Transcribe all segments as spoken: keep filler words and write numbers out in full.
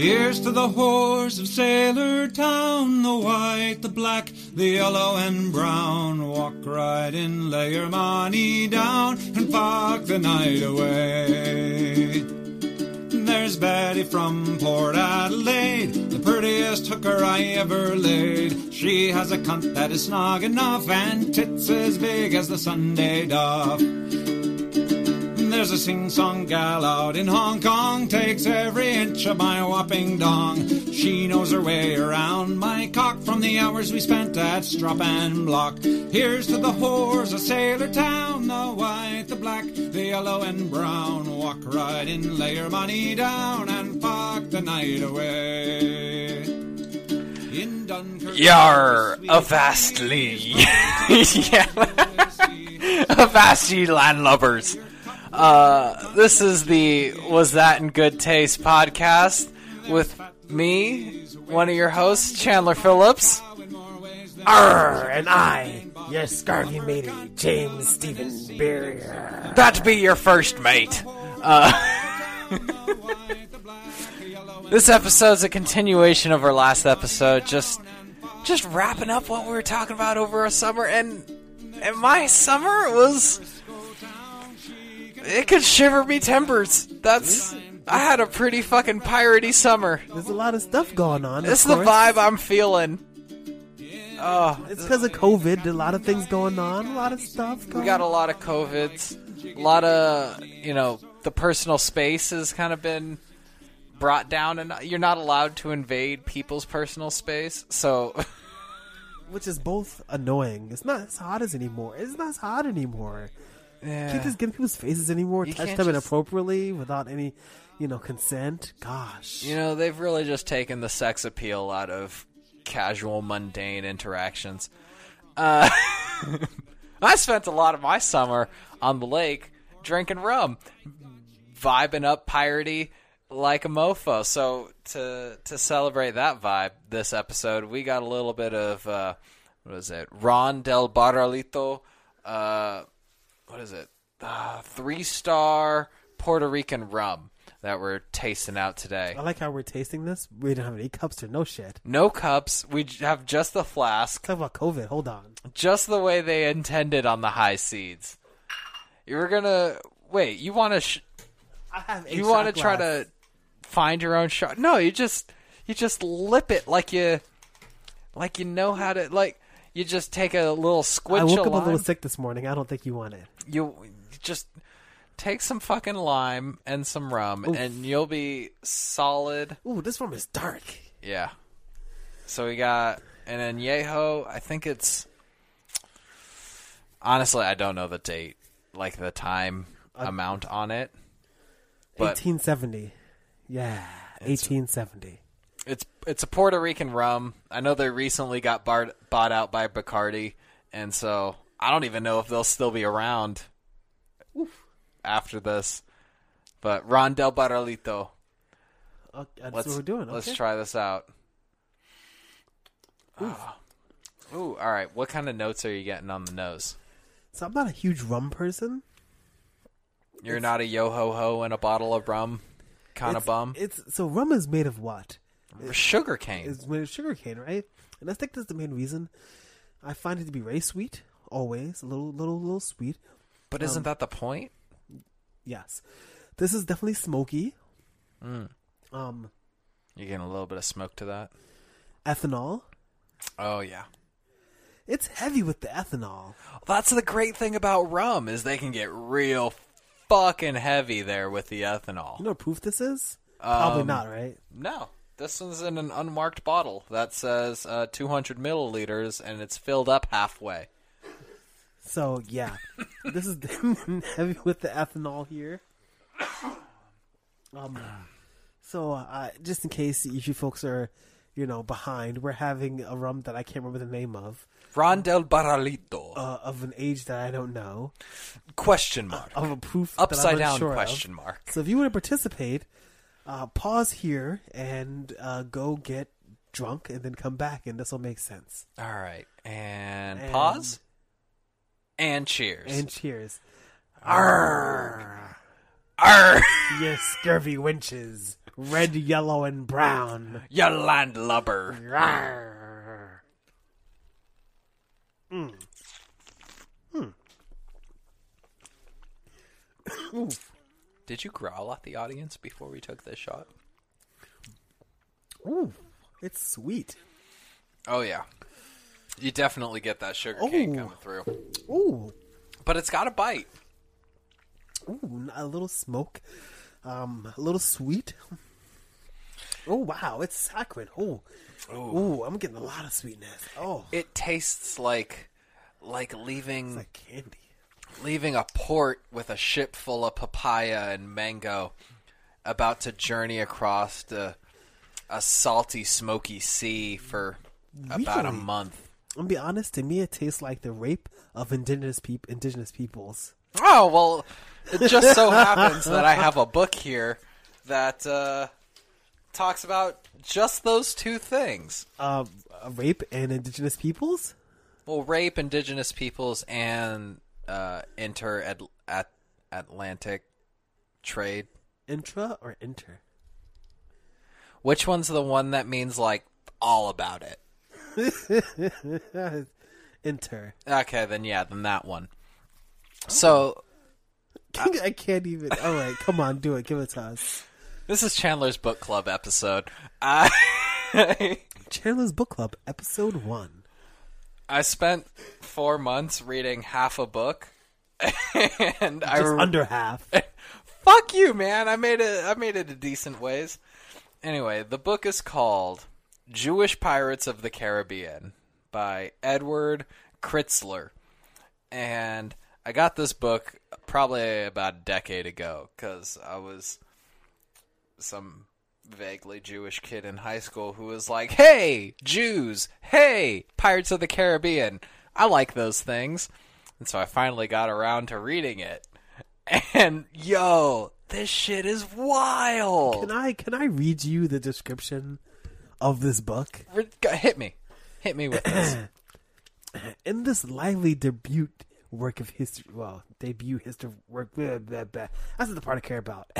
Here's to the whores of Sailor Town, the white, the black, the yellow and brown. Walk right in, lay your money down, and fuck the night away. There's Betty from Port Adelaide, the prettiest hooker I ever laid. She has a cunt that is snug enough, and tits as big as the Sunday Duff. There's a sing-song gal out in Hong Kong, takes every inch of my whopping dong. She knows her way around my cock from the hours we spent at Strop and Block. Here's to the whores of Sailor Town, the white, the black, the yellow and brown. Walk right in, lay your money down, and fuck the night away. In Dunkirk, Yar, a vastly, yeah, a vastly landlubbers. Uh, this is the Was That in Good Taste podcast with me, one of your hosts, Chandler Phillips. Arr, and I, your scurvy matey, James Stephen Barrier. That be your first mate. Uh, this episode's a continuation of our last episode, just just wrapping up what we were talking about over our summer, and and my summer was... It could shiver me timbers. That's... I had a pretty fucking piratey summer. There's a lot of stuff going on. It's the vibe I'm feeling. Oh, it's because of COVID. A lot of things going on. A lot of stuff going on. We got a lot of COVIDs. A lot of, you know, the personal space has kind of been brought down. And you're not allowed to invade people's personal space. So... Which is both annoying. It's not as hot as anymore. It's not as hot anymore. Yeah. You can't just get in people's faces anymore, you touch them just... inappropriately without any, you know, consent. Gosh. You know, they've really just taken the sex appeal out of casual, mundane interactions. Uh, I spent a lot of my summer on the lake drinking rum, vibing up piratey like a mofo. So to to celebrate that vibe this episode, we got a little bit of, uh, what is it, Ron del Barrilito, uh... what is it? Uh, three-star Puerto Rican rum that we're tasting out today. I like how we're tasting this. We don't have any cups or no shit. No cups. We have just the flask. Talk about COVID. Hold on. Just the way they intended on the high seeds. You were going to... Wait, you want to... Sh- I have a You want to try to find your own shot? No, you just you just lip it like you, like you know how to... like. You just take a little squinch. I woke up lime. a little sick this morning. I don't think you want it. You just take some fucking lime and some rum, Oof. and you'll be solid. Ooh, this rum is dark. Yeah. So we got an añejo. I think it's... Honestly, I don't know the date, like the time uh, amount on it. But eighteen seventy Yeah, eighteen seventy It's it's a Puerto Rican rum. I know they recently got bar- bought out by Bacardi, and so I don't even know if they'll still be around Oof. after this. But Ron del Barrilito. Okay, that's let's, what we're doing. Okay. Let's try this out. Oh. Ooh, all right. What kind of notes are you getting on the nose? So I'm not a huge rum person. You're it's, not a yo-ho-ho and a bottle of rum kind of bum? It's So rum is made of what? Sugar cane. It's made of sugar cane, right? And I think that's the main reason. I find it to be very sweet, always. A little, little, little sweet. But um, isn't that the point? Yes. This is definitely smoky. Mm. Um, You're getting a little bit of smoke to that? Ethanol. Oh, yeah. It's heavy with the ethanol. That's the great thing about rum, is they can get real fucking heavy there with the ethanol. You know what proof this is? Um, Probably not, right? No. This one's in an unmarked bottle that says uh, two hundred milliliters, and it's filled up halfway. So, yeah. This is heavy with the ethanol here. Um, so, uh, just in case you folks are, you know, behind, we're having a rum that I can't remember the name of. Ron del Barrilito. Uh, of an age that I don't know. Question mark. Uh, of a proof Upside that I'm unsure down question of. mark. So, if you want to participate... Uh, pause here and uh, go get drunk and then come back, and this will make sense. All right. And, and pause. And cheers. And cheers. Arr. Arr. Yes, scurvy wenches. red, yellow, and brown. You landlubber. Rawr. Mm. Hmm. Did you growl at the audience before we took this shot? Ooh, it's sweet. Oh, yeah. You definitely get that sugar cane coming through. Ooh. But it's got a bite. Ooh, a little smoke. Um, a little sweet. Oh, wow. It's saccharin. Oh. Ooh. Ooh, I'm getting a lot of sweetness. Oh. It tastes like like leaving... It's like candy. Leaving a port with a ship full of papaya and mango about to journey across the, a salty, smoky sea for really? about a month. I'll be honest, to me it tastes like the rape of indigenous pe- indigenous peoples. Oh, well, it just so happens that I have a book here that uh, talks about just those two things. Uh, rape and indigenous peoples? Well, rape, indigenous peoples, and... Uh, inter at at Atlantic trade. Intra or inter? Which one's the one that means like all about it? Inter. Okay, then yeah, then that one. Oh. So I, I can't even. All right, come on, do it. Give it to us. This is Chandler's Book Club episode. I... Chandler's Book Club episode one. I spent four months reading half a book, and just I re- under half. Fuck you, man! I made it. I made it a decent ways. Anyway, the book is called "Jewish Pirates of the Caribbean" by Edward Kritzler, and I got this book probably about a decade ago because I was some vaguely Jewish kid in high school who was like, hey, Jews, hey, Pirates of the Caribbean, I like those things. And so I finally got around to reading it. And yo, this shit is wild. Can I can I read you the description of this book? Hit me. Hit me with this. In this lively debut work of history, well, debut history work, blah, blah, blah. That's the part I care about.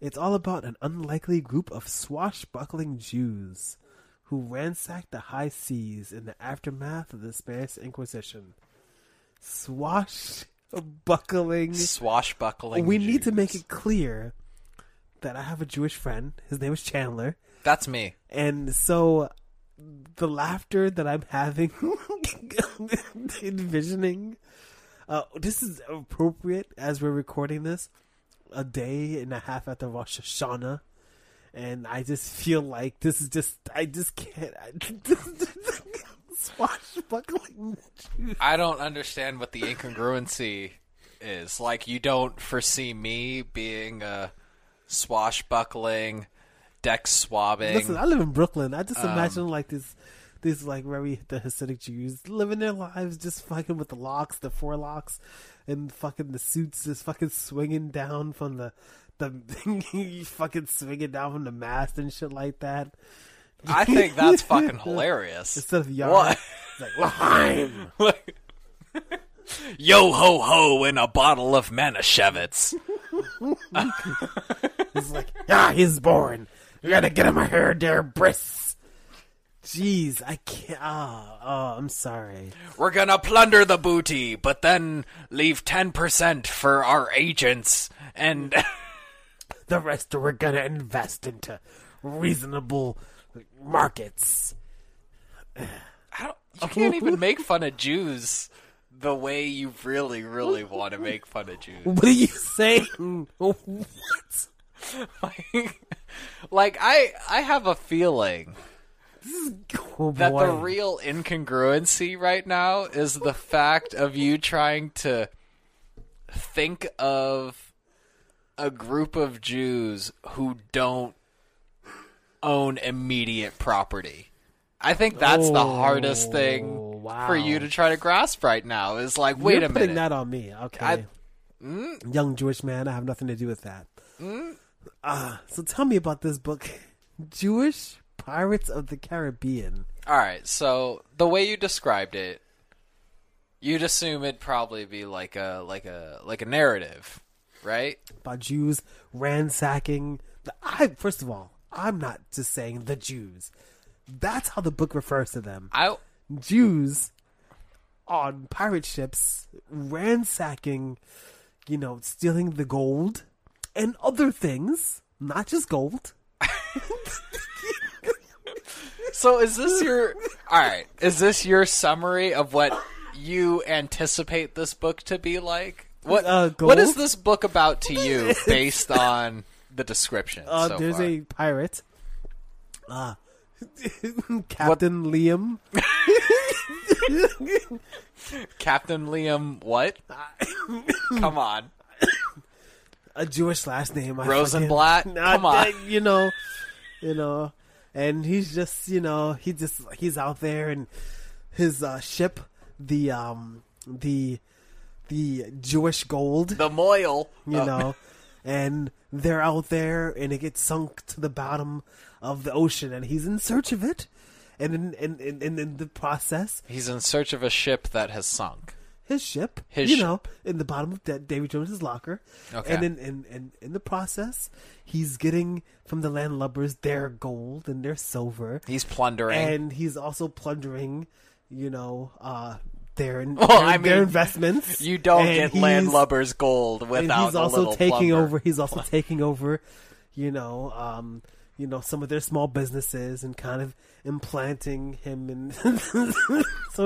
It's all about an unlikely group of swashbuckling Jews who ransacked the high seas in the aftermath of the Spanish Inquisition. Swashbuckling. Swashbuckling We Jews. Need to make it clear that I have a Jewish friend. His name is Chandler. That's me. And so the laughter that I'm having, envisioning, uh, this is appropriate as we're recording this. A day and a half after Rosh Hashanah, and I just feel like this is just I just can't I, swashbuckling. I don't understand what the incongruency is. Like, you don't foresee me being a swashbuckling, deck swabbing. Listen, I live in Brooklyn. I just um, imagine like this, these like very the Hasidic Jews living their lives, just fucking with the locks, the forelocks. And fucking the suits just fucking swinging down from the, the fucking swinging down from the mast and shit like that. I think that's fucking hilarious. Instead of yarn, it's like, lime. Yo ho ho in a bottle of Manischewitz. It's like, ah, he's born. You gotta get him a hair there, briss. Jeez, I can't. Oh, oh, I'm sorry. We're gonna plunder the booty, but then leave ten percent for our agents, and the rest we're gonna invest into reasonable markets. I don't, you can't even make fun of Jews the way you really, really want to make fun of Jews. What are you saying? What? Like, like I, I have a feeling... Oh, that the real incongruency right now is the fact of you trying to think of a group of Jews who don't own immediate property. I think that's oh, the hardest thing wow. for you to try to grasp right now. Is like, wait You're a minute, putting that on me, okay? I, mm? Young Jewish man, I have nothing to do with that. Mm? Uh, so tell me about this book, Jewish Pirates of the Caribbean. All right, so the way you described it, you'd assume it'd probably be like a like a like a narrative, right? About Jews ransacking I first of all, I'm not just saying the Jews. That's how the book refers to them. I, Jews on pirate ships ransacking, you know, stealing the gold and other things, not just gold. So is this your all right? Is this your summary of what you anticipate this book to be like? What uh, what is this book about to you based on the description? Uh, so there's far? a pirate, uh, Captain what? Liam. Captain Liam, what? Come on, a Jewish last name, I Rosenblatt. Nah, Come on, that, you know, you know, and he's just, you know, he just he's out there, and his uh, ship, the um, the the Jewish gold, the moil, you oh. know, and they're out there, and it gets sunk to the bottom of the ocean, and he's in search of it. And in, in, in, in, in the process, he's in search of a ship that has sunk. His ship, his you ship. know, in the bottom of De- Davy Jones's locker. Okay. And in, in, in, in the process, he's getting from the landlubbers their gold and their silver. He's plundering, and he's also plundering, you know, uh, their well, their, I mean, their investments. You don't and get landlubbers' gold without. He's also a little taking plumber. over. He's also taking over, you know. Um, You know, some of their small businesses and kind of implanting him and some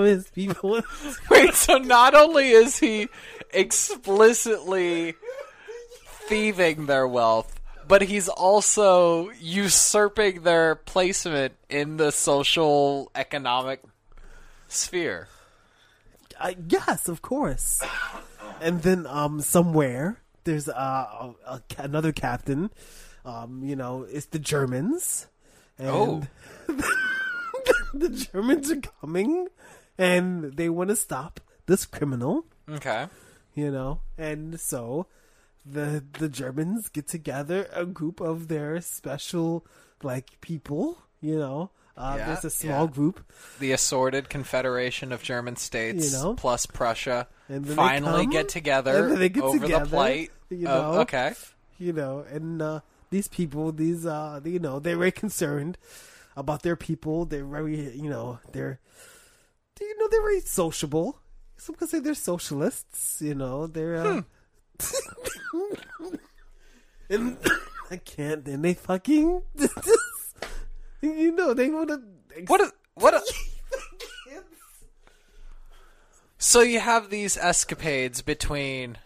of his people. Wait, so not only is he explicitly thieving their wealth, but he's also usurping their placement in the social economic sphere. Uh, yes, of course. And then um, somewhere there's uh, a, a, another captain. Um, you know, it's the Germans, and oh. the, the Germans are coming, and they want to stop this criminal. Okay, you know, and so the the Germans get together a group of their special like people. You know, uh, yeah, there's a small yeah. group, the assorted Confederation of German States, you know, plus Prussia, and then finally come, get together and they get over together, the plight. You know, of, okay, you know, and. Uh, These people, these, uh, you know, they're very concerned about their people. They're very, you know, they're, you know, they're very sociable. Some could say they're socialists, you know, they're, uh, hmm. and I can't, and they fucking, you know, they want to. What a, what a. So you have these escapades between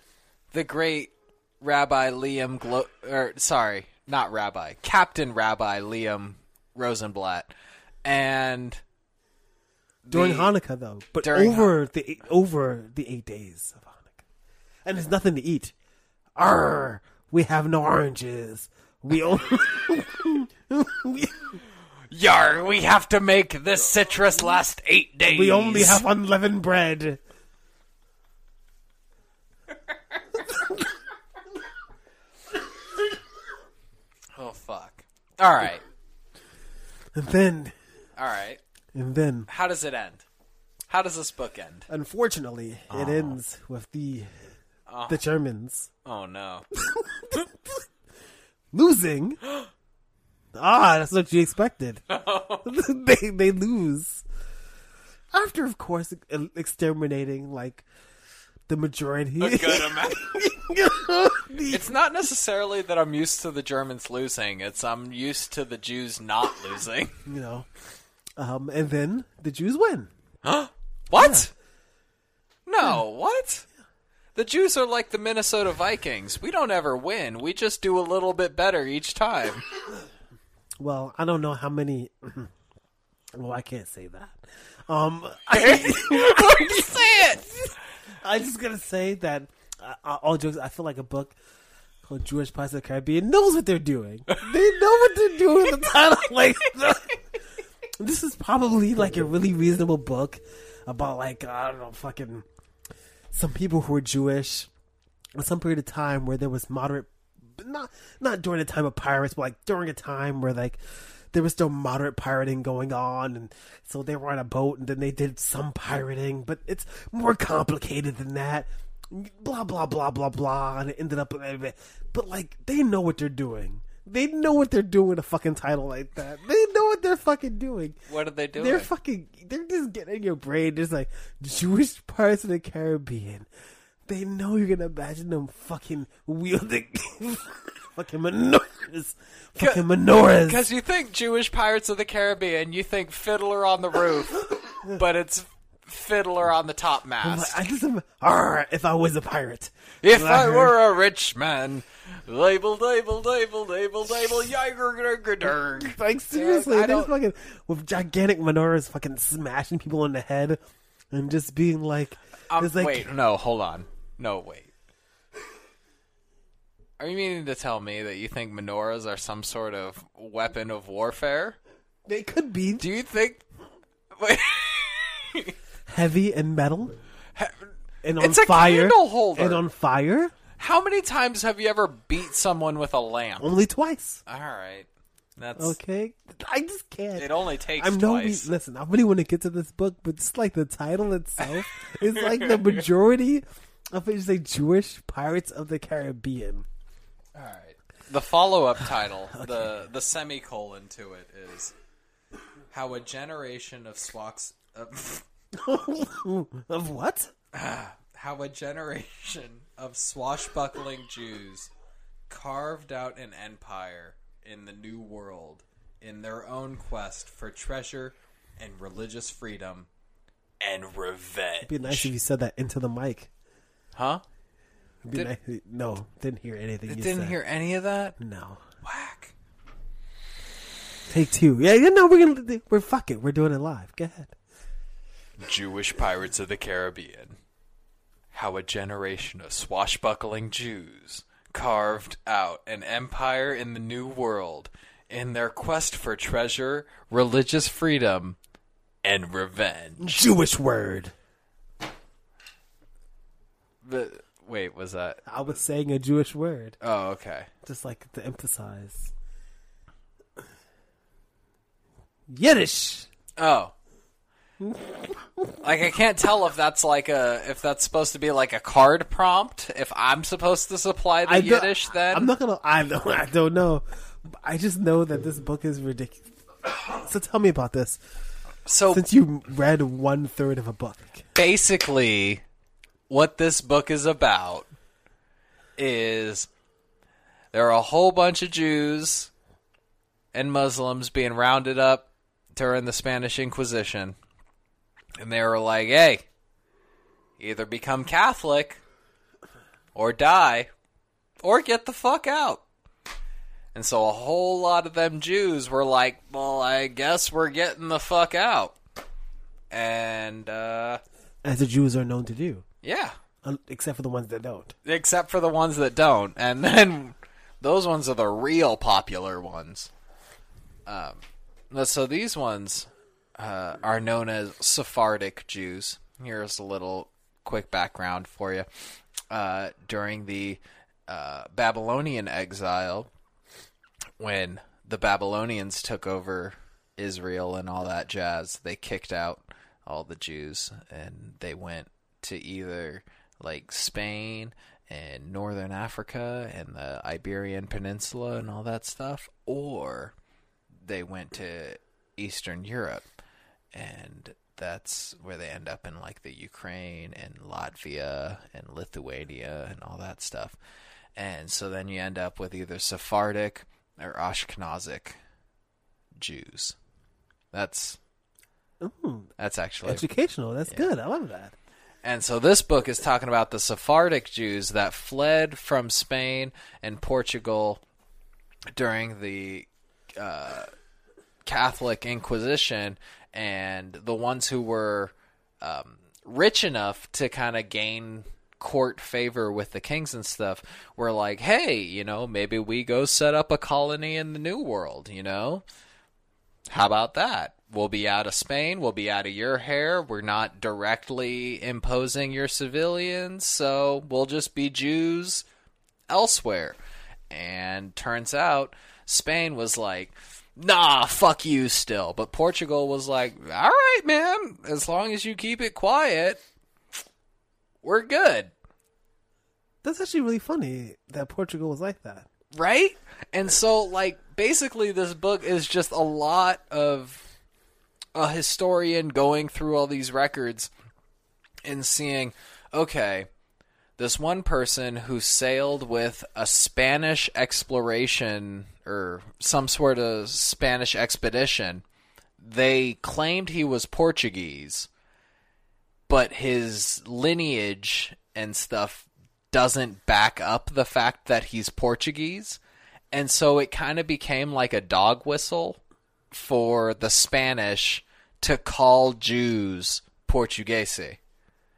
the great Rabbi Liam Glo- or sorry. Not Rabbi. Captain Rabbi Liam Rosenblatt, and during the, Hanukkah though, but over Hanukkah. the over the eight days of Hanukkah, and there's nothing to eat. Arr, we have no oranges. We only Yar, we have to make this citrus last eight days. We only have unleavened bread. Oh fuck! All right, and then, all right, and then, how does it end? How does this book end? Unfortunately, oh. it ends with the oh. the Germans. Oh no! Losing. Ah, that's what you expected. No. they they lose after, of course, exterminating like the majority. A good amount. It's not necessarily that I'm used to the Germans losing. It's I'm used to the Jews not losing. You know, um, and then the Jews win. Huh? What? Yeah. No, yeah. What? The Jews are like the Minnesota Vikings. We don't ever win. We just do a little bit better each time. Well, I don't know how many. Well, I can't say that. Um, I just say it. I'm just gonna say that. Uh, all jokes, I feel like a book called Jewish Pirates of the Caribbean knows what they're doing. They know what they're doing with the title. Like, this is probably like a really reasonable book about like, I don't know, fucking some people who were Jewish at some period of time where there was moderate, not not during a time of pirates, but like during a time where like there was still moderate pirating going on, and so they were on a boat and then they did some pirating, but it's more complicated than that. Blah blah blah blah blah, and it ended up. But like, they know what they're doing. They know what they're doing, a fucking title like that. They know what they're fucking doing. What are they doing? They're fucking, they're just getting in your brain. There's like, Jewish Pirates of the Caribbean. They know you're going to imagine them fucking wielding fucking menorahs. Fucking menorahs. Because you think Jewish Pirates of the Caribbean, you think Fiddler on the Roof, but it's Fiddler on the Top Mast. Like, I just, argh, if I was a pirate. If I, I were a rich man. Label, label, label, label, label, yagger. Like, seriously, yeah, they're fucking with gigantic menorahs fucking smashing people in the head and just being like, um, like... Wait, no, hold on. No, wait. Are you meaning to tell me that you think menorahs are some sort of weapon of warfare? They could be. Do you think... Wait... Heavy and metal, and on it's a fire. Candle holder. And on fire. How many times have you ever beat someone with a lamp? Only twice. All right, that's okay. I just can't. It only takes. I'm twice. No, listen, I really want to get to this book, but just like the title itself, it's like the majority of it is like Jewish Pirates of the Caribbean. All right. The follow-up title, okay. the the semicolon to it is how a generation of swaks. Of, of what? How a generation of swashbuckling Jews carved out an empire in the New World in their own quest for treasure and religious freedom and revenge. It'd be nice if you said that into the mic. Huh? It'd be Did, nice if, no, didn't hear anything you didn't said. Didn't hear any of that? No. Whack. Take two. Yeah, you know, we're gonna we're fuck it. We're doing it live. Go ahead. Jewish Pirates of the Caribbean. How a generation of swashbuckling Jews carved out an empire in the New World in their quest for treasure, religious freedom, and revenge. Jewish word. The, wait, was that... I was saying a Jewish word. Oh, okay. Just like to emphasize. Yiddish. Oh. Like, I can't tell if that's like a if that's supposed to be like a card prompt. If I'm supposed to supply the Yiddish, then I'm not gonna. I don't. I don't know. I just know that this book is ridiculous. So tell me about this. So since you read one third of a book, basically, what this book is about is there are a whole bunch of Jews and Muslims being rounded up during the Spanish Inquisition. And they were like, hey, either become Catholic or die or get the fuck out. And so a whole lot of them Jews were like, well, I guess we're getting the fuck out. And, uh... as the Jews are known to do. Yeah. Um, except for the ones that don't. Except for the ones that don't. And then those ones are the real popular ones. Um, so these ones... Uh, are known as Sephardic Jews. Here's a little quick background for you. Uh, during the uh, Babylonian exile, when the Babylonians took over Israel and all that jazz, they kicked out all the Jews and they went to either like Spain and Northern Africa and the Iberian Peninsula and all that stuff, or they went to Eastern Europe. And that's where they end up in, like, the Ukraine and Latvia and Lithuania and all that stuff. And so then you end up with either Sephardic or Ashkenazic Jews. That's Ooh, that's actually... educational. That's yeah. good. I love that. And so this book is talking about the Sephardic Jews that fled from Spain and Portugal during the uh, Catholic Inquisition... And the ones who were um, rich enough to kind of gain court favor with the kings and stuff were like, hey, you know, maybe we go set up a colony in the New World, you know? How about that? We'll be out of Spain. We'll be out of your hair. We're not directly imposing your civilians, so we'll just be Jews elsewhere. And turns out Spain was like... nah, fuck you still. But Portugal was like, all right, man, as long as you keep it quiet, we're good. That's actually really funny that Portugal was like that. Right? And so, like, basically this book is just a lot of a historian going through all these records and seeing, okay, this one person who sailed with a Spanish exploration or some sort of Spanish expedition, they claimed he was Portuguese, but his lineage and stuff doesn't back up the fact that he's Portuguese. And so it kind of became like a dog whistle for the Spanish to call Jews Portuguese.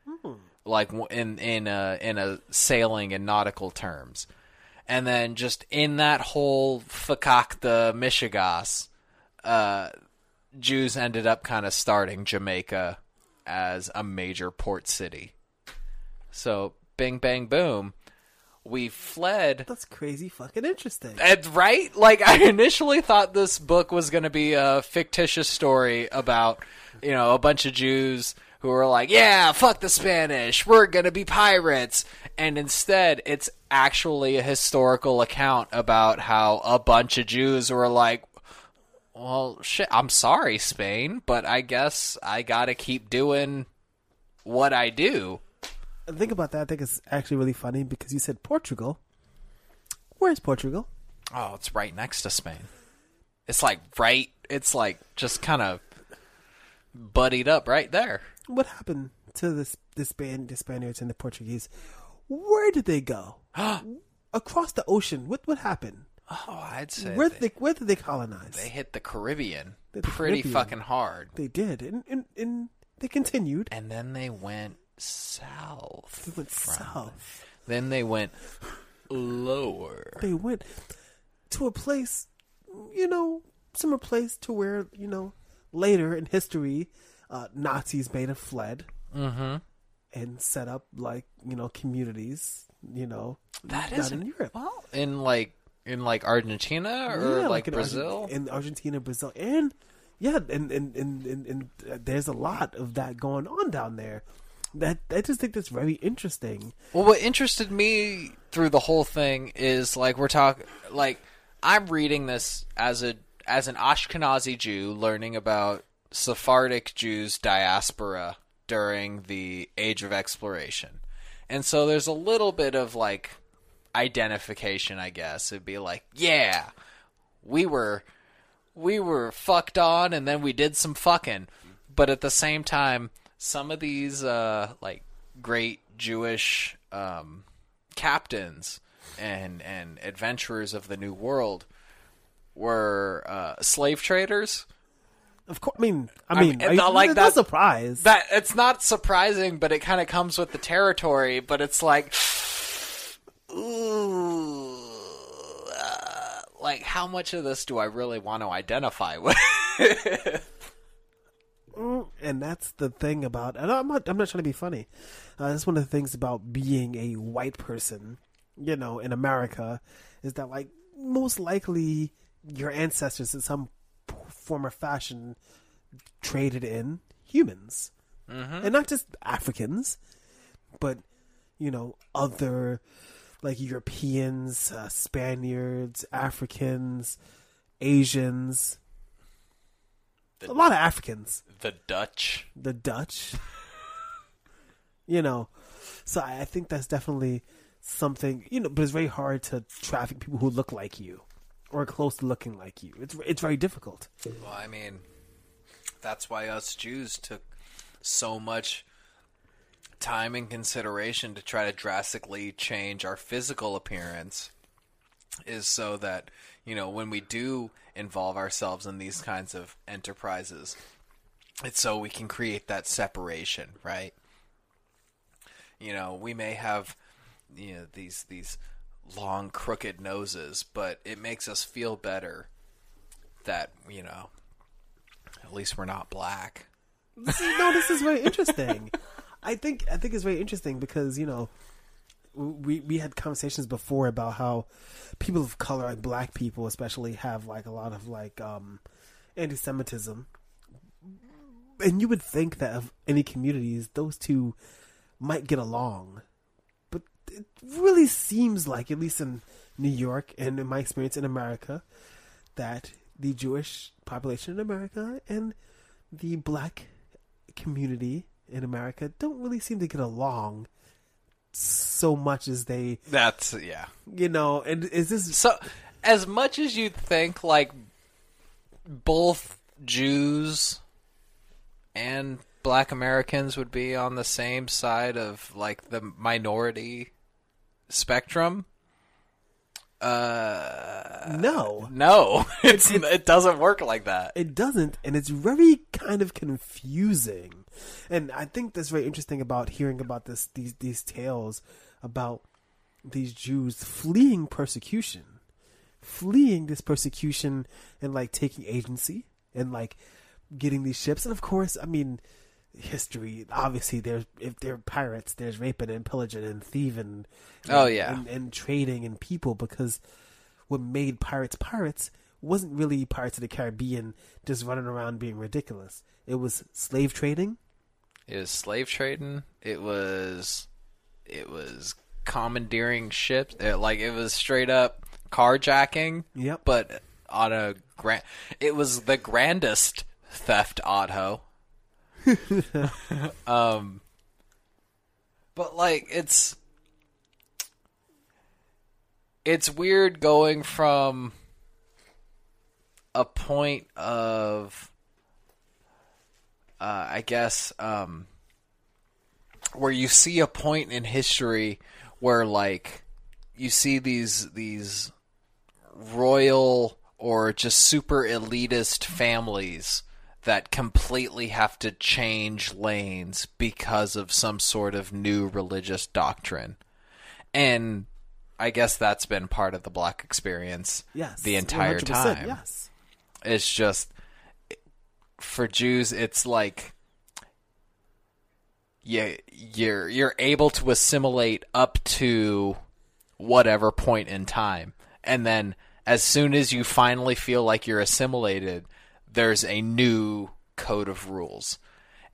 Hmm. Like in in a, in a sailing and nautical terms. And then just in that whole fakakta mishigas, uh, Jews ended up kind of starting Jamaica as a major port city. So bing, bang, boom. We fled. That's crazy fucking interesting. And, right? Like, I initially thought this book was going to be a fictitious story about, you know, a bunch of Jews who were like, yeah, fuck the Spanish. We're going to be pirates. And instead, it's actually a historical account about how a bunch of Jews were like, well, shit, I'm sorry, Spain, but I guess I got to keep doing what I do. Think about that. I think it's actually really funny because you said Portugal. Where's Portugal? Oh, it's right next to Spain. It's like right. It's like just kind of buddied up right there. What happened to this, this band, the Spaniards and the Portuguese? Where did they go? Across the ocean. What what happened? Oh, I'd say where did they, they where did they colonize? They hit the Caribbean the pretty Caribbean. fucking hard. They did, and, and and they continued. And then they went. South. They went south. Then they went lower. They went to a place, you know, some place to where, you know, later in history, uh, Nazis may have fled mm-hmm. and set up, like, you know, communities, you know, that is in Europe. Well, in like in like Argentina or yeah, like, like in Brazil, Arge- in Argentina, Brazil, and yeah, and and, and and and there's a lot of that going on down there. That, I just think that's very interesting. Well, what interested me through the whole thing is, like, we're talking, like, I'm reading this as a as an Ashkenazi Jew learning about Sephardic Jews diaspora during the Age of Exploration. And so there's a little bit of, like, identification, I guess. It'd be like, yeah, we were we were fucked on and then we did some fucking. But at the same time, some of these uh, like great Jewish um, captains and and adventurers of the New World were uh, slave traders. Of course, I mean, I mean, I mean not you, like that's that, surprise. That it's not surprising, but it kind of comes with the territory. But it's like, ooh, uh, like how much of this do I really want to identify with? And that's the thing about, and I'm not, I'm not trying to be funny. Uh, that's one of the things about being a white person, you know, in America, is that, like, most likely your ancestors in some form or fashion traded in humans. Mm-hmm. And not just Africans, but, you know, other, like, Europeans, uh, Spaniards, Africans, Asians. The, a lot of Africans. The Dutch. The Dutch. You know, so I, I think that's definitely something, you know, but it's very hard to traffic people who look like you or are close to looking like you. It's it's very difficult. Well, I mean, that's why us Jews took so much time and consideration to try to drastically change our physical appearance is so that, you know, when we do involve ourselves in these kinds of enterprises, it's so we can create that separation, right? You know, we may have, you know, these these long crooked noses, but it makes us feel better that, you know, at least we're not black. See, no, this is very interesting. I think I think it's very interesting because, you know, We we had conversations before about how people of color, like black people especially, have like a lot of like um, anti-Semitism, and you would think that of any communities, those two might get along, but it really seems like, at least in New York and in my experience in America, that the Jewish population in America and the black community in America don't really seem to get along so much as they... That's, yeah. You know, and is this... So, as much as you think, like, both Jews and black Americans would be on the same side of, like, the minority spectrum... Uh, no. No. It's, it, it, it doesn't work like that. It doesn't, and it's very kind of confusing. And I think that's very interesting about hearing about this these these tales about these Jews fleeing persecution. Fleeing this persecution and, like, taking agency and, like, getting these ships. And, of course, I mean, history, obviously, there's if they're pirates, there's raping and pillaging and thieving. And, oh, yeah. And, and trading in people, because what made pirates pirates wasn't really Pirates of the Caribbean just running around being ridiculous. It was slave trading. It was slave trading. It was, it was commandeering ships. It, like, it was straight up carjacking. Yep. But on a grand, it was the grandest theft, Otto. um, but like it's it's weird going from a point of uh, I guess um, where you see a point in history where, like, you see these these royal or just super elitist families that completely have to change lanes because of some sort of new religious doctrine. And I guess that's been part of the black experience yes, the entire time. Yes. It's just, for Jews, it's like, yeah, you're, you're able to assimilate up to whatever point in time. And then as soon as you finally feel like you're assimilated, there's a new code of rules.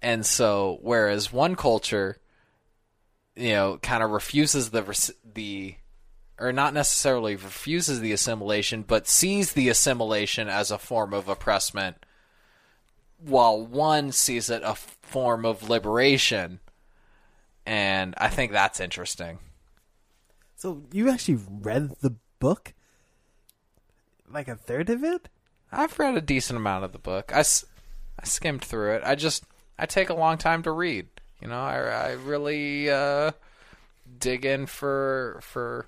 And so, whereas one culture, you know, kind of refuses the, the, or not necessarily refuses the assimilation, but sees the assimilation as a form of oppressment, while one sees it a form of liberation. And I think that's interesting. So, you actually read the book? Like a third of it? I've read a decent amount of the book. I, I skimmed through it. I just, I take a long time to read. You know, I, I really uh, dig in for, for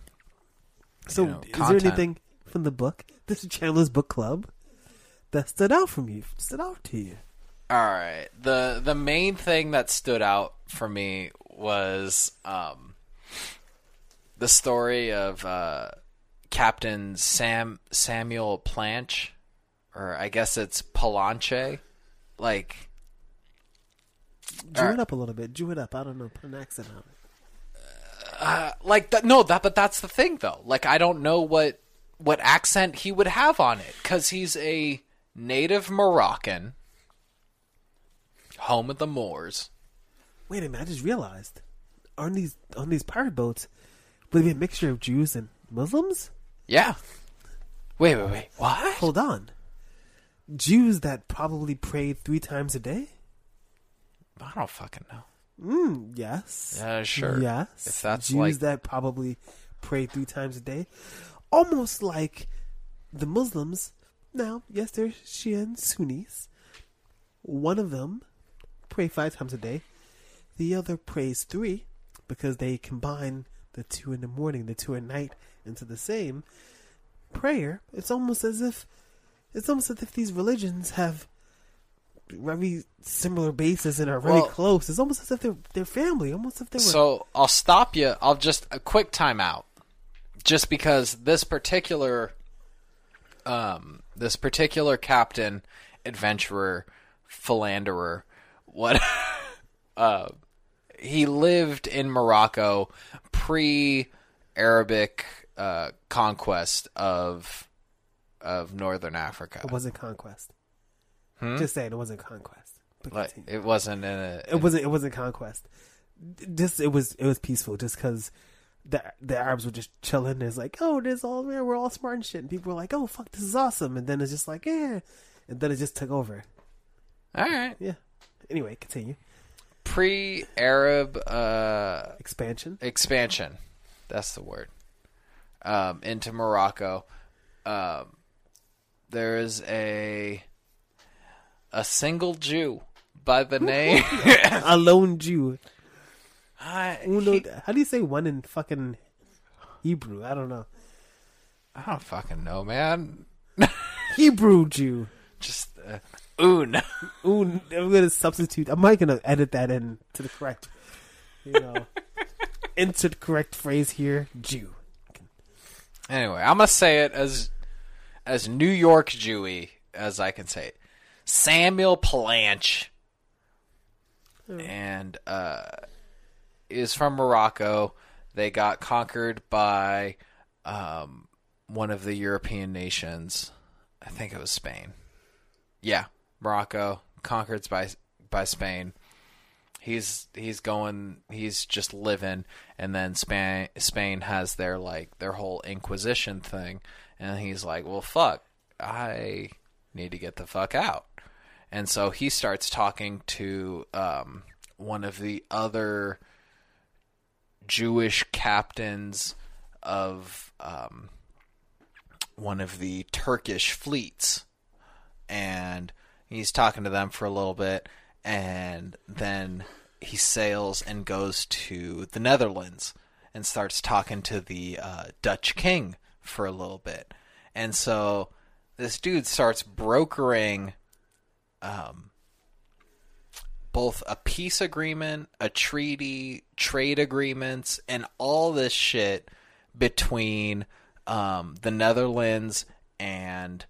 So you know, is content. There anything from the book, this is Chandler's Book Club, that stood out from you, stood out to you? All right. The, the main thing that stood out for me was um, the story of uh, Captain Sam Samuel Pallache. Or I guess it's Pallache. Like, Drew it up a little bit. Drew it up. I don't know. Put an accent on it. Uh, like, th- no, that. But that's the thing, though. Like, I don't know what what accent he would have on it, because he's a native Moroccan, home of the Moors. Wait a minute! I just realized on these on these pirate boats, would it be a mixture of Jews and Muslims? Yeah. Wait, wait, wait. What? Hold on. Jews that probably prayed three times a day? I don't fucking know. Mm, yes. Yeah, sure. Yes. If that's Jews like... that probably prayed three times a day. Almost like the Muslims. Now, yes, they're Shia and Sunnis. One of them pray five times a day. The other prays three, because they combine the two in the morning, the two at night, into the same prayer. It's almost as if It's almost as if these religions have very similar bases and are very well, close. It's almost as if they're, they're family. Almost as if they were... So I'll stop you. I'll just... A quick timeout. Just because this particular... um, This particular captain, adventurer, philanderer, what... uh, he lived in Morocco pre-Arabic uh, conquest of... of northern Africa. It wasn't conquest. Hmm? Just saying, it wasn't conquest. Like, it wasn't in a. It in wasn't. It wasn't conquest. Just it was. It was peaceful. Just because the the Arabs were just chilling. It's like, oh, there's all we're all smart and shit. And people were like, oh, fuck, this is awesome. And then it's just like, yeah. And then it just took over. All right. Yeah. Anyway, continue. Pre-Arab uh, expansion. Expansion. That's the word. Um, into Morocco. Um, there is a a single Jew by the name a lone Jew. I, Uno, he, how do you say one in fucking Hebrew? I don't know. I don't fucking know, man. Hebrew Jew. Just uh, un. Un. I'm gonna substitute. I'm not gonna edit that in to the correct, you know, into the correct phrase here. Jew. Anyway, I'm gonna say it as as New York Jewy as I can say it. Samuel Pallache. Oh. And uh. is from Morocco. They got conquered by um, one of the European nations. I think it was Spain. Yeah, Morocco conquered by by Spain. He's he's going. He's just living, and then Spain Spain has their like their whole Inquisition thing, and he's like, well, fuck, I need to get the fuck out, and so he starts talking to um, one of the other Jewish captains of um, one of the Turkish fleets, and he's talking to them for a little bit, and then he sails and goes to the Netherlands and starts talking to the uh, Dutch king for a little bit. And so this dude starts brokering um, both a peace agreement, a treaty, trade agreements, and all this shit between um, the Netherlands and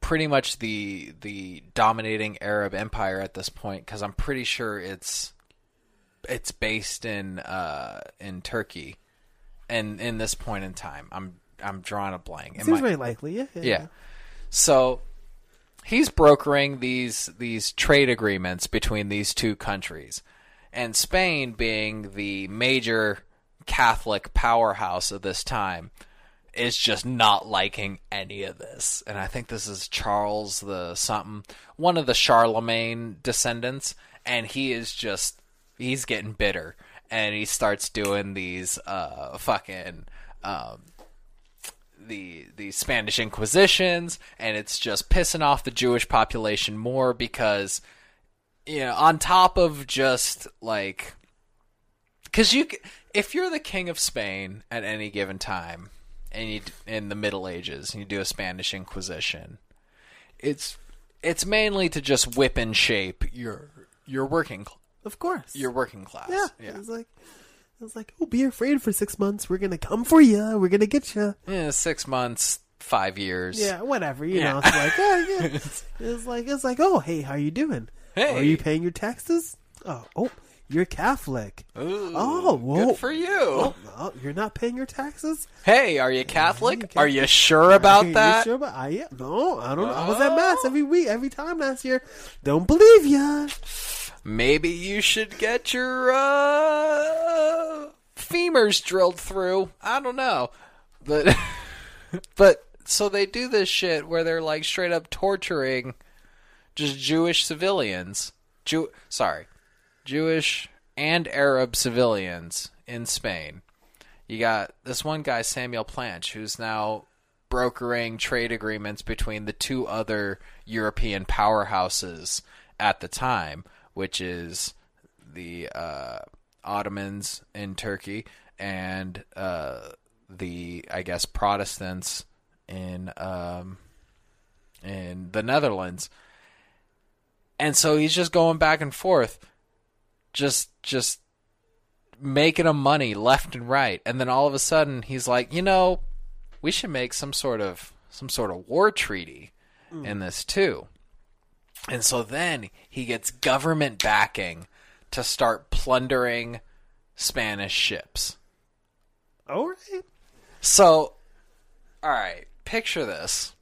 pretty much the the dominating Arab empire at this point, because I'm pretty sure it's it's based in uh, in Turkey, and in this point in time, I'm I'm drawing a blank. It seems very likely, yeah, yeah. Yeah, so. He's brokering these these trade agreements between these two countries, and Spain, being the major Catholic powerhouse of this time, is just not liking any of this. And I think this is Charles the something, one of the Charlemagne descendants, and he is just he's getting bitter, and he starts doing these uh fucking um. the the Spanish Inquisitions, and it's just pissing off the Jewish population more because, you know, on top of just like, because you if you're the king of Spain at any given time, and you in the Middle Ages, and you do a Spanish Inquisition, it's it's mainly to just whip and shape your your working of course your working class. Yeah, yeah. It's like. I was like, oh, be afraid for six months. We're going to come for you. We're going to get you. Yeah, six months, five years. Yeah, whatever. You yeah. know, it's like, oh, yeah. it's, it's like, it's like, oh, hey, how you doing? Hey. Are you paying your taxes? Oh, oh, you're Catholic. Ooh, oh, whoa. Good for you. Oh, oh, you're not paying your taxes? Hey, are you Catholic? Are you, Catholic? Are you sure about are you that? Sure about, I, yeah, no, I don't know. I was at Mass every week, every time last year. Don't believe ya. Maybe you should get your uh, femurs drilled through. I don't know. But but so they do this shit where they're like straight up torturing just Jewish civilians. Jew sorry. Jewish and Arab civilians in Spain. You got this one guy, Samuel Pallache, who's now brokering trade agreements between the two other European powerhouses at the time, which is the uh, Ottomans in Turkey and uh, the, I guess, Protestants in um, in the Netherlands. And so he's just going back and forth, just just making them money left and right. And then all of a sudden he's like, you know, we should make some sort of some sort of war treaty mm. in this too. And so then he gets government backing to start plundering Spanish ships. All right. So, all right, picture this.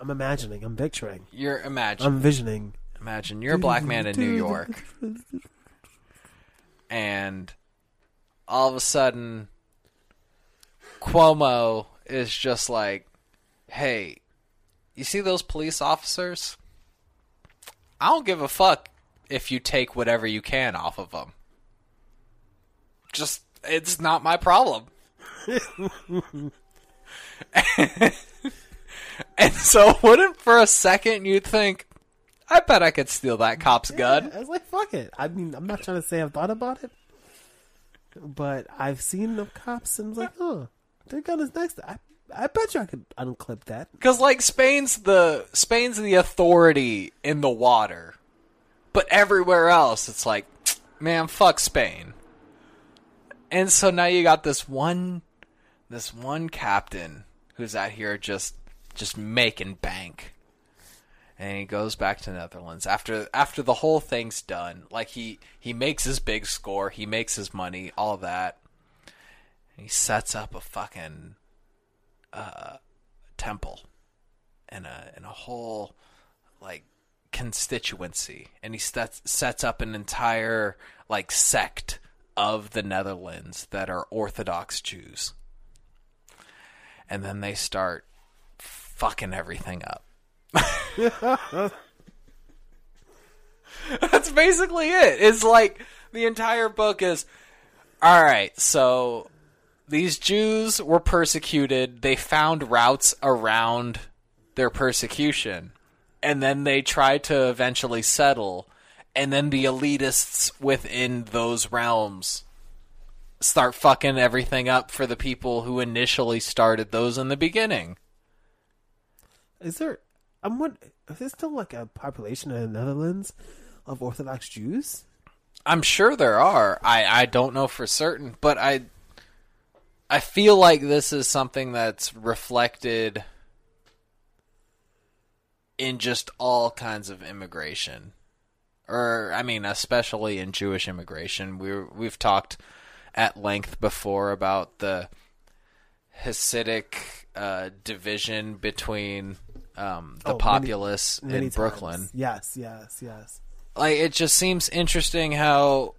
I'm imagining. I'm picturing. You're imagining. I'm visioning. Imagine you're a black man in New York. And all of a sudden Cuomo is just like, hey, you see those police officers? I don't give a fuck if you take whatever you can off of them. Just, it's not my problem. and, and so wouldn't for a second you think, I bet I could steal that cop's yeah, gun. I was like, fuck it. I mean, I'm not trying to say I've thought about it, but I've seen the cops and I was like, oh, their gun is next to I I bet you I could unclip that. Because, like, Spain's the Spain's the authority in the water. But everywhere else, it's like, man, fuck Spain. And so now you got this one this one captain who's out here just just making bank. And he goes back to the Netherlands after after the whole thing's done. Like, he, he makes his big score. He makes his money, all that. And he sets up a fucking... Uh, temple and a and a whole like constituency, and he sets sets up an entire like sect of the Netherlands that are Orthodox Jews, and then they start fucking everything up. That's basically it. It's like the entire book is all right. So. These Jews were persecuted. They found routes around their persecution. And then they tried to eventually settle. And then the elitists within those realms start fucking everything up for the people who initially started those in the beginning. Is there... I'm wondering, is there still like a population in the Netherlands of Orthodox Jews? I'm sure there are. I, I don't know for certain, but I... I feel like this is something that's reflected in just all kinds of immigration. Or, I mean, especially in Jewish immigration. We were, we've talked at length before about the Hasidic uh, division between um, the oh, populace many, many in times. Brooklyn. Yes, yes, yes. Like, it just seems interesting how,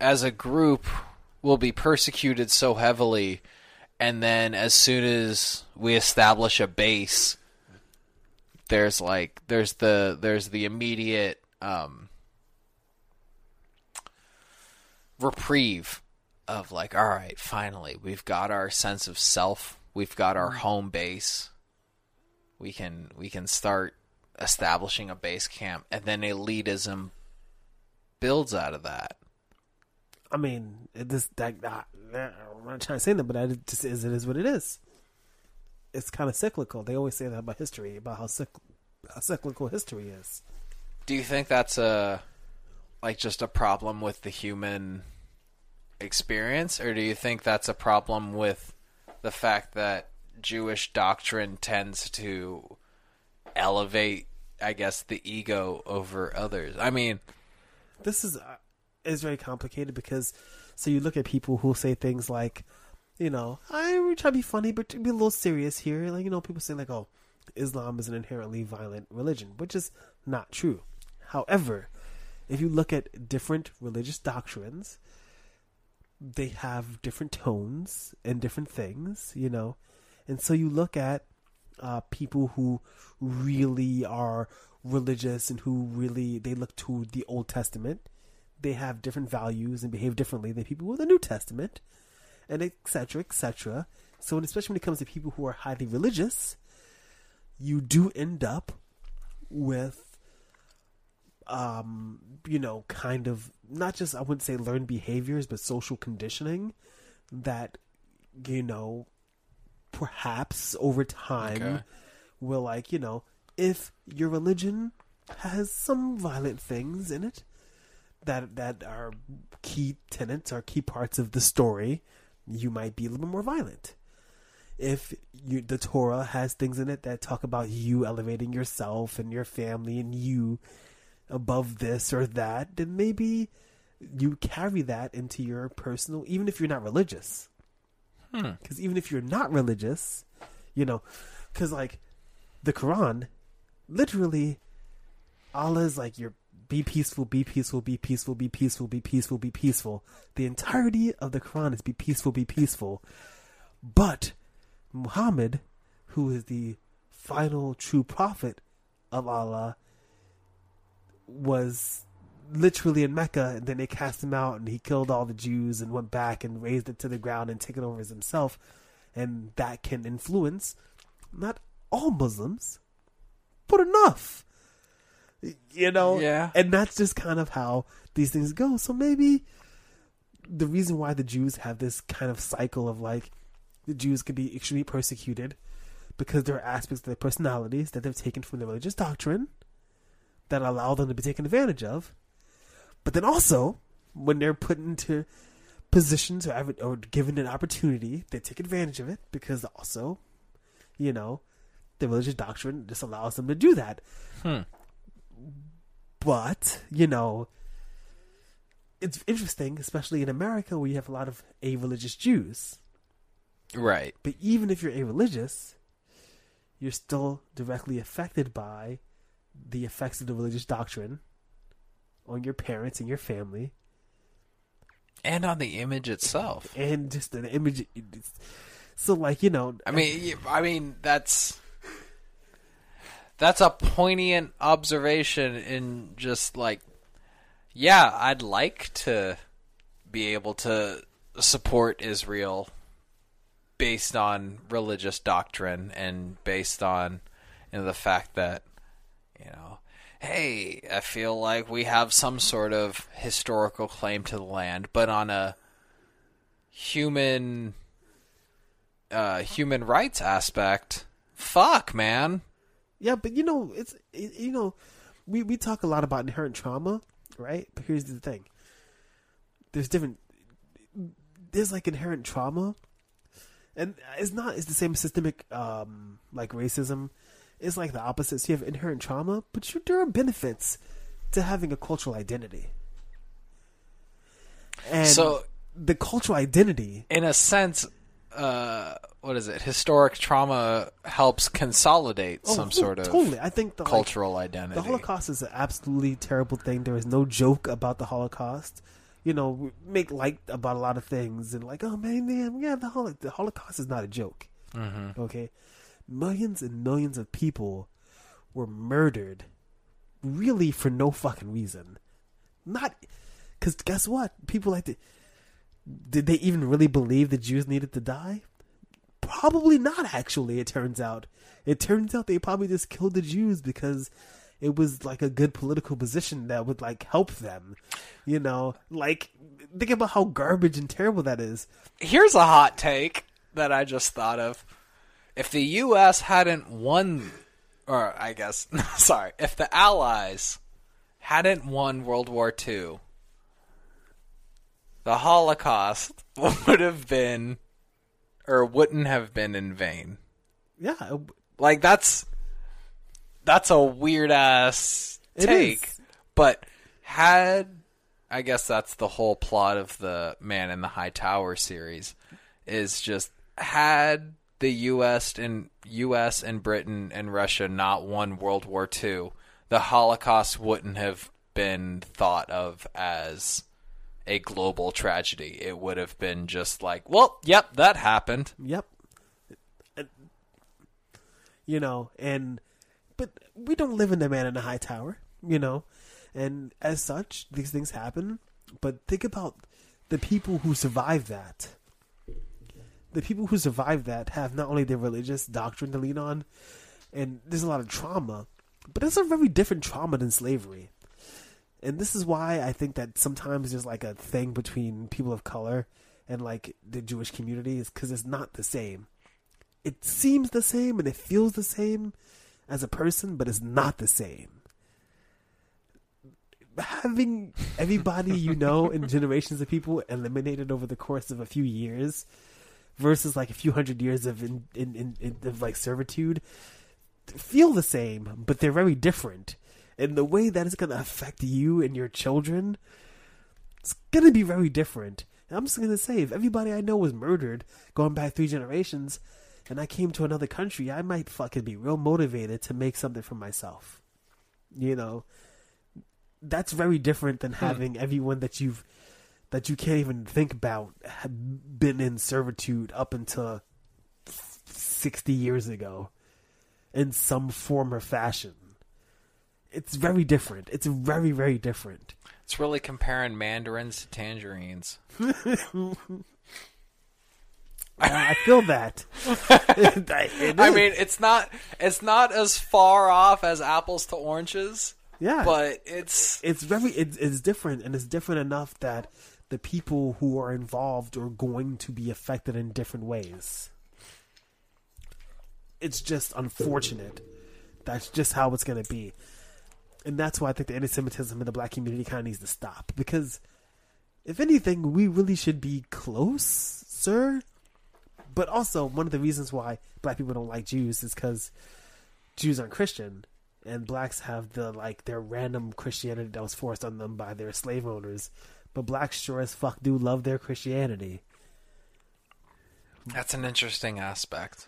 as a group... will be persecuted so heavily, and then as soon as we establish a base, there's like there's the there's the immediate um, reprieve of like, all right, finally we've got our sense of self, we've got our home base, we can we can start establishing a base camp, and then elitism builds out of that. I mean, it just, that, that, I'm not trying to say that, but it just is, it is what it is. It's kind of cyclical. They always say that about history, about how, cycl- how cyclical history is. Do you think that's a, like, just a problem with the human experience? Or do you think that's a problem with the fact that Jewish doctrine tends to elevate, I guess, the ego over others? I mean... This is... Uh... It's very complicated because, so you look at people who say things like, you know, I we try to be funny, but to be a little serious here. Like, you know, people say like, oh, Islam is an inherently violent religion, which is not true. However, if you look at different religious doctrines, they have different tones and different things, you know. And so you look at uh, people who really are religious and who really, they look to the Old Testament. They have different values and behave differently than people with the New Testament, and et cetera, et cetera. So, especially when it comes to people who are highly religious, you do end up with, um, you know, kind of not just, I wouldn't say learned behaviors, but social conditioning that, you know, perhaps over time okay. will, like, you know, if your religion has some violent things in it, that that are key tenets or key parts of the story, you might be a little bit more violent. If you, the Torah has things in it that talk about you elevating yourself and your family and you above this or that, then maybe you carry that into your personal, even if you're not religious. Hmm. Because even if you're not religious, you know, because like the Quran, literally, Allah's like your be peaceful, be peaceful, be peaceful, be peaceful, be peaceful, be peaceful. The entirety of the Quran is be peaceful, be peaceful. But Muhammad, who is the final true prophet of Allah, was literally in Mecca, and then they cast him out and he killed all the Jews and went back and raised it to the ground and took it over as himself. And that can influence not all Muslims, but enough. You know? Yeah. And that's just kind of how these things go. So maybe the reason why the Jews have this kind of cycle of, like, the Jews can be extremely persecuted because there are aspects of their personalities that they've taken from their religious doctrine that allow them to be taken advantage of. But then also, when they're put into positions or, or given an opportunity, they take advantage of it because also, you know, the religious doctrine just allows them to do that. Hmm. But, you know, it's interesting, especially in America where you have a lot of a-religious Jews. Right. But even if you're a-religious, you're still directly affected by the effects of the religious doctrine on your parents and your family. And on the image itself. And just the image. So, like, you know. I mean, I mean, that's... That's a poignant observation in just, like, yeah, I'd like to be able to support Israel based on religious doctrine and based on, you know, the fact that, you know, hey, I feel like we have some sort of historical claim to the land, but on a human, uh, human rights aspect, fuck, man. Yeah, but you know, it's you know, we, we talk a lot about inherent trauma, right? But here's the thing. There's different there's like inherent trauma, and it's not it's the same systemic um, like racism. It's like the opposite. So you have inherent trauma, but you, there are benefits to having a cultural identity. And so the cultural identity, in a sense, uh what is it? Historic trauma helps consolidate oh, some sort of totally. I think the, cultural like, identity. The Holocaust is an absolutely terrible thing. There is no joke about the Holocaust. You know, we make light about a lot of things and like, oh, man, man yeah, the, Hol- the Holocaust is not a joke. Mm-hmm. Okay? Millions and millions of people were murdered really for no fucking reason. Not... Because guess what? People like to... Did they even really believe the Jews needed to die? Probably not, actually, it turns out. It turns out they probably just killed the Jews because it was, like, a good political position that would, like, help them. You know? Like, think about how garbage and terrible that is. Here's a hot take that I just thought of. If the U S hadn't won... Or, I guess... Sorry. If the Allies hadn't won World War Two, the Holocaust would have been... Or wouldn't have been in vain. Yeah. Like, that's that's a weird-ass take. Is. But had... I guess that's the whole plot of the Man in the High Tower series, is just had the U S and U S and Britain and Russia not won World War Two, the Holocaust wouldn't have been thought of as... a global tragedy. It would have been just like, well, yep, that happened. Yep. You know, and, but we don't live in the Man in the High Tower, you know, and as such, these things happen. But think about the people who survived that. The people who survived that have not only their religious doctrine to lean on, and there's a lot of trauma, but it's a very different trauma than slavery. And this is why I think that sometimes there's like a thing between people of color and like the Jewish community is because it's not the same. It seems the same and it feels the same as a person, but it's not the same. Having everybody you know and generations of people eliminated over the course of a few years versus like a few hundred years of in, in, in, in of like servitude feel the same, but they're very different. And the way that is going to affect you and your children, it's going to be very different. And I'm just going to say, if everybody I know was murdered going back three generations and I came to another country, I might fucking be real motivated to make something for myself. You know, that's very different than having hmm. everyone that you've that you can't even think about had been in servitude up until sixty years ago in some form or fashion. It's very different. It's very, very different. It's really comparing mandarins to tangerines. I feel that. I, it I mean, it's not it's not as far off as apples to oranges. Yeah, but it's it's very it's, it's different, and it's different enough that the people who are involved are going to be affected in different ways. It's just unfortunate. That's just how it's going to be, and that's why I think the anti-Semitism in the black community kind of needs to stop. Because if anything, we really should be close, sir. But also, one of the reasons why black people don't like Jews is because Jews aren't Christian, and blacks have the like their random Christianity that was forced on them by their slave owners. But blacks sure as fuck do love their Christianity. That's an interesting aspect.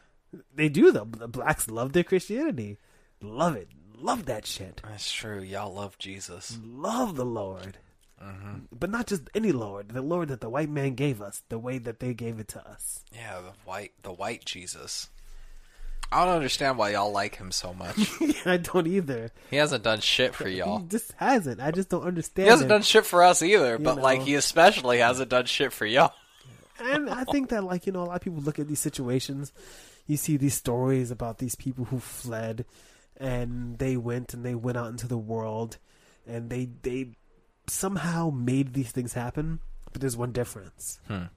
They do, though. The blacks love their Christianity. Love it. Love that shit. That's true. Y'all love Jesus. Love the Lord. Mm-hmm. But not just any Lord, the Lord that the white man gave us, the way that they gave it to us. Yeah, the white, the white Jesus. I don't understand why y'all like him so much. Yeah, I don't either. He hasn't done shit for y'all. He just hasn't. I just don't understand. He hasn't him. done shit for us either, you but know. like he especially hasn't done shit for y'all. And I think that, like, you know, a lot of people look at these situations. You see these stories about these people who fled, and they went and they went out into the world, and they they. somehow made these things happen, but there's one difference. Hmm.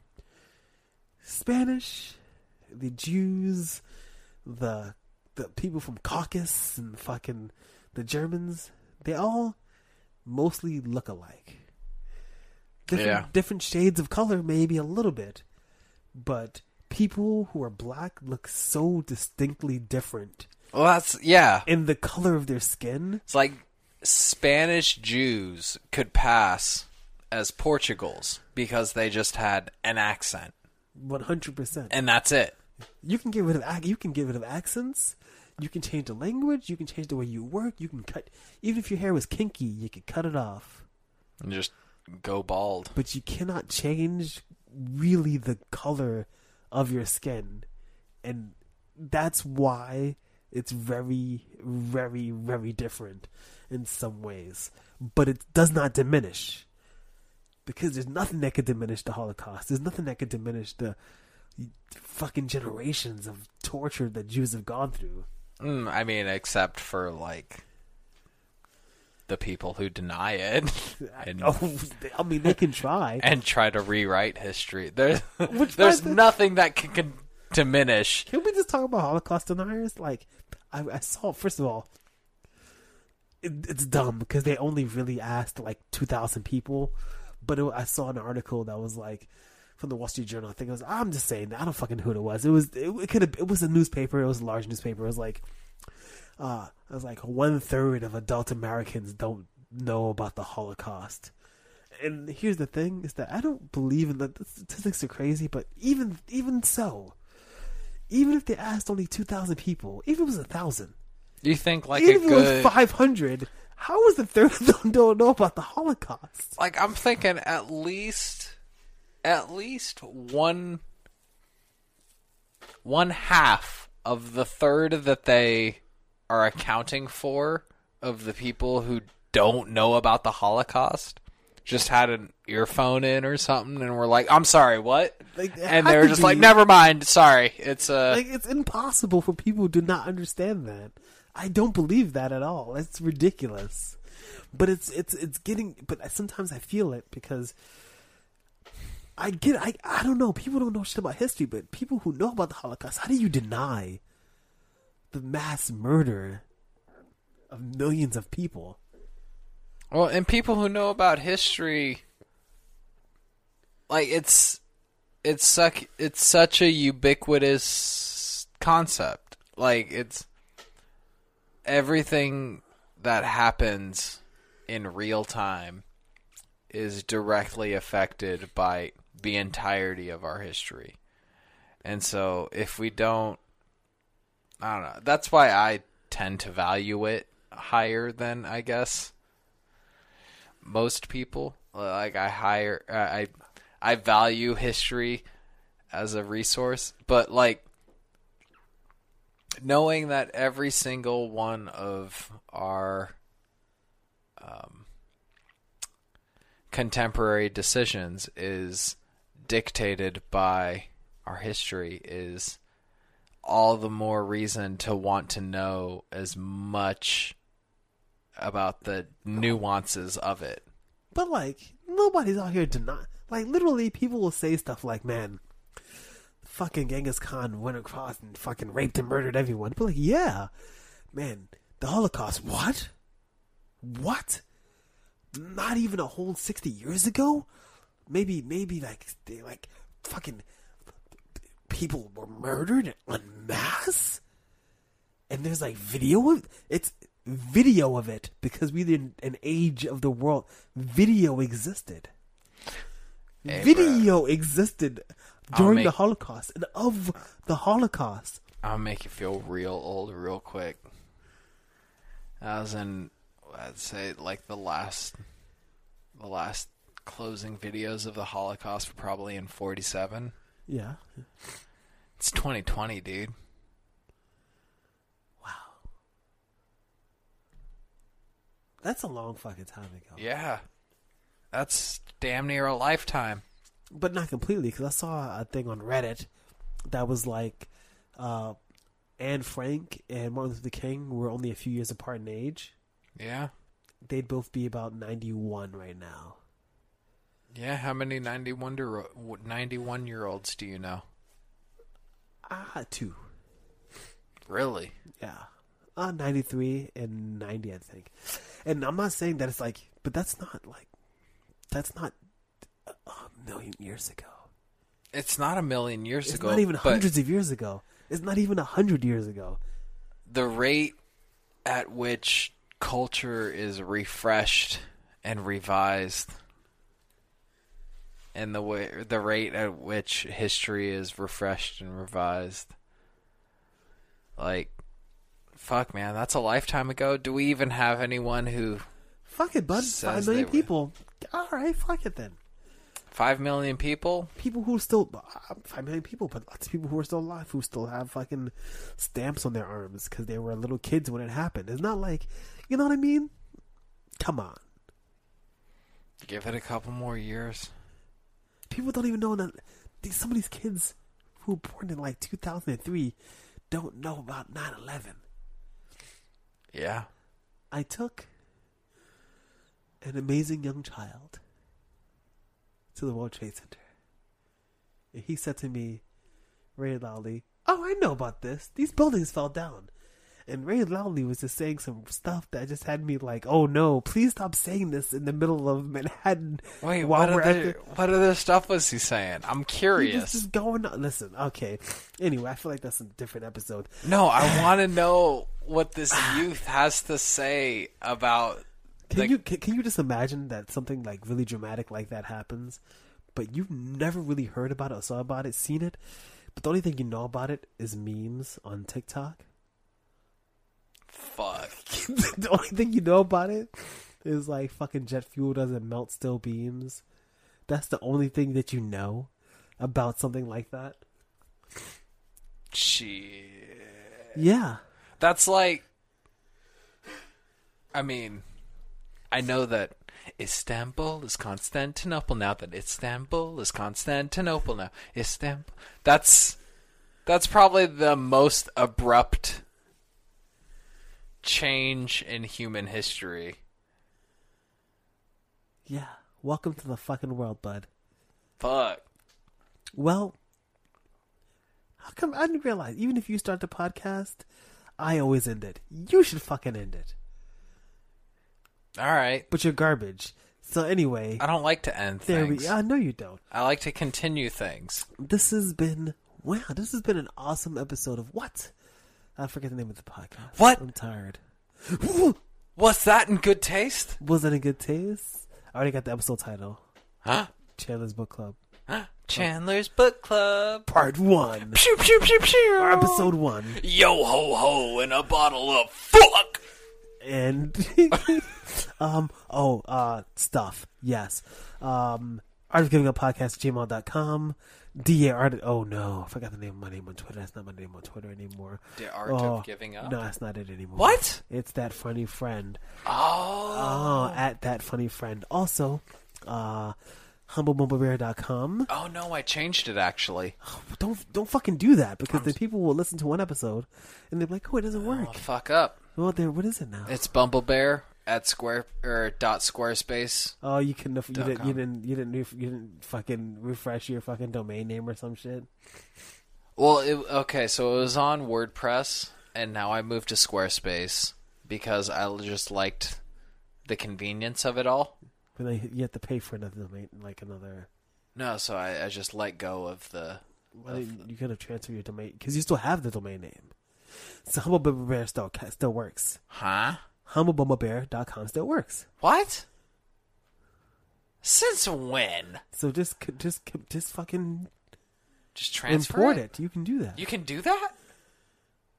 Spanish, the Jews, the the people from Caucasus, and fucking the Germans, they all mostly look alike. Different, yeah. different shades of color, maybe a little bit, but people who are black look so distinctly different. Well, that's, yeah. In the color of their skin. It's like Spanish Jews could pass as Portugals because they just had an accent. one hundred percent. And that's it. You can get rid of you can get rid of accents. You can change the language. You can change the way you work. You can cut. Even if your hair was kinky, you could cut it off and just go bald. But you cannot change really the color of your skin, and that's why it's very, very, very different in some ways. But it does not diminish, because there's nothing that could diminish the Holocaust. There's nothing that could diminish the fucking generations of torture that Jews have gone through. Mm, I mean, except for, like, the people who deny it. And, oh, I mean, they can try. And try to rewrite history. There's, there's nothing that can... can diminish. Can we just talk about Holocaust deniers? Like, I, I saw, first of all, it, it's dumb because they only really asked like two thousand people. But it, I saw an article that was like from the Wall Street Journal. I think it was, I'm just saying, I don't fucking know who it was. It was, it, it could have, it was a newspaper. It was a large newspaper. It was like, uh, it was like one third of adult Americans don't know about the Holocaust. And here's the thing is that I don't believe in the, the statistics are crazy, but even, even so, even if they asked only two thousand people, even if it was one thousand. Do you think like even a good... Even if it was five hundred, how is the third of them don't know about the Holocaust? Like, I'm thinking at least... At least one... One half of the third that they are accounting for of the people who don't know about the Holocaust just had an earphone in or something and were like, I'm sorry, what? Like, and they were just be. like, never mind, sorry. It's uh... like, it's impossible for people who do not understand that. I don't believe that at all. That's ridiculous. But it's it's it's getting... But sometimes I feel it because I get... I, I don't know. People don't know shit about history, but people who know about the Holocaust, how do you deny the mass murder of millions of people? Well, and people who know about history, like, it's it's such it's such a ubiquitous concept. Like, it's everything that happens in real time is directly affected by the entirety of our history. And so if we don't, I don't know. That's why I tend to value it higher than, I guess, most people. Like I hire, uh, I, I value history as a resource, but like knowing that every single one of our um, contemporary decisions is dictated by our history is all the more reason to want to know as much about the nuances of it. But like nobody's out here denying. Like literally, people will say stuff like, "Man, fucking Genghis Khan went across and fucking raped and murdered everyone." But like, yeah, man, the Holocaust. What? What? Not even a whole sixty years ago? Maybe, maybe like they like fucking people were murdered en masse, and there's like video of it's. Video of it because we didn't an age of the world. Video existed. Hey, video bro. existed during make, the Holocaust and of the Holocaust. I'll make you feel real old real quick. I was in, I'd say like the last, the last closing videos of the Holocaust were probably in forty-seven. Yeah, it's twenty twenty, dude. That's a long fucking time ago. Yeah. That's damn near a lifetime. But not completely, because I saw a thing on Reddit that was like uh, Anne Frank and Martin Luther King were only a few years apart in age. Yeah. They'd both be about ninety-one right now. Yeah, how many ninety-one-year-olds do you know? Ah, uh, two. Really? Yeah. Uh, ninety-three and ninety, I think. And I'm not saying that it's like, but that's not like, that's not a million years ago. It's not a million years it's ago. It's not even hundreds of years ago. It's not even a hundred years ago. The rate at which culture is refreshed and revised and the way, the rate at which history is refreshed and revised, like, fuck, man, that's a lifetime ago. Do we even have anyone who... Fuck it, bud. Five million people. All right, fuck it then. Five million people? People who still... Five million people, but lots of people who are still alive who still have fucking stamps on their arms because they were little kids when it happened. It's not like... You know what I mean? Come on. Give it a couple more years. People don't even know that... These, some of these kids who were born in like two thousand three don't know about nine eleven. Yeah. I took an amazing young child to the World Trade Center. And he said to me, Ray Lowley, oh, I know about this. These buildings fell down. And Ray Lowley was just saying some stuff that just had me like, oh, no, please stop saying this in the middle of Manhattan. Wait, what other, the... what other stuff was he saying? I'm curious. This is going on. Listen, okay. Anyway, I feel like that's a different episode. No, I want to know what this youth has to say about... Can, the... you, can, can you just imagine that something like really dramatic like that happens, but you've never really heard about it or saw about it, seen it, but the only thing you know about it is memes on TikTok? Fuck. The only thing you know about it is like fucking jet fuel doesn't melt steel beams. That's the only thing that you know about something like that. Shit. Yeah. That's like, I mean, I know that Istanbul is Constantinople now. That Istanbul is Constantinople now. Istanbul. That's that's probably the most abrupt change in human history. Yeah. Welcome to the fucking world, bud. Fuck. Well, how come I didn't realize, even if you start the podcast, I always end it. You should fucking end it. Alright. But you're garbage. So anyway. I don't like to end things. I know you don't. I like to continue things. This has been, wow, this has been an awesome episode of what? I forget the name of the podcast. What? I'm tired. Was that in good taste? Was that in good taste? I already got the episode title. Huh? Chandler's Book Club. Huh? Chandler's oh. Book Club. Part one. Pew, pew, pew, pew. Or episode one. Yo, ho, ho, and a bottle of fuck. and um oh uh stuff yes um art of giving up podcast gmail dot com. D A art oh no I forgot the name of my name on Twitter. That's not my name on Twitter anymore. The art oh, of giving up no that's not it anymore. What? It's that funny friend. Oh, oh at that funny friend. Also uh humble mumble bear dot com. Oh no, I changed it actually. Oh, don't don't fucking do that, because I'm... the people will listen to one episode and they'll be like, oh, it doesn't work. Oh, fuck up. Well, there. What is it now? It's bumblebear at square or dot squarespace. Oh, you couldn't. You didn't. You didn't. You didn't, ref, you didn't fucking refresh your fucking domain name or some shit. Well, it, okay, so it was on WordPress, and now I moved to Squarespace because I just liked the convenience of it all. But you have to pay for another domain, like another. No, so I, I just let go of the. Well, of you could have transferred your domain because you still have the domain name. So humble bumble bear still still works. Huh? humble bumble bear dot com still works. What? Since when? So just just just fucking just transfer import it. it. You can do that. You can do that?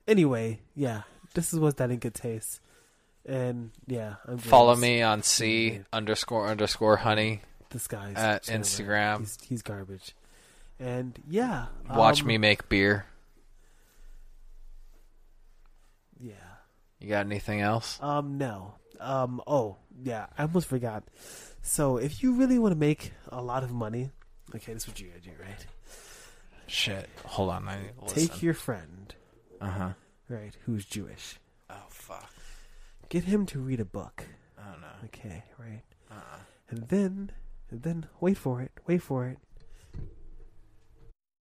Anyway, yeah. This is what's that in good taste. And yeah, I'm follow me on C yeah. underscore underscore honey. This guy's at Instagram. He's, he's garbage. And yeah, watch um, me make beer. Yeah. You got anything else? Um, no. Um, oh yeah, I almost forgot. So if you really want to make a lot of money, okay, this is what you gotta do, right? Shit. Hold on, I need to listen. Take your friend. Uh huh. Right, who's Jewish? Oh fuck. Get him to read a book. Oh no. Okay, right. Uh. Uh-uh. And then, and then wait for it. Wait for it.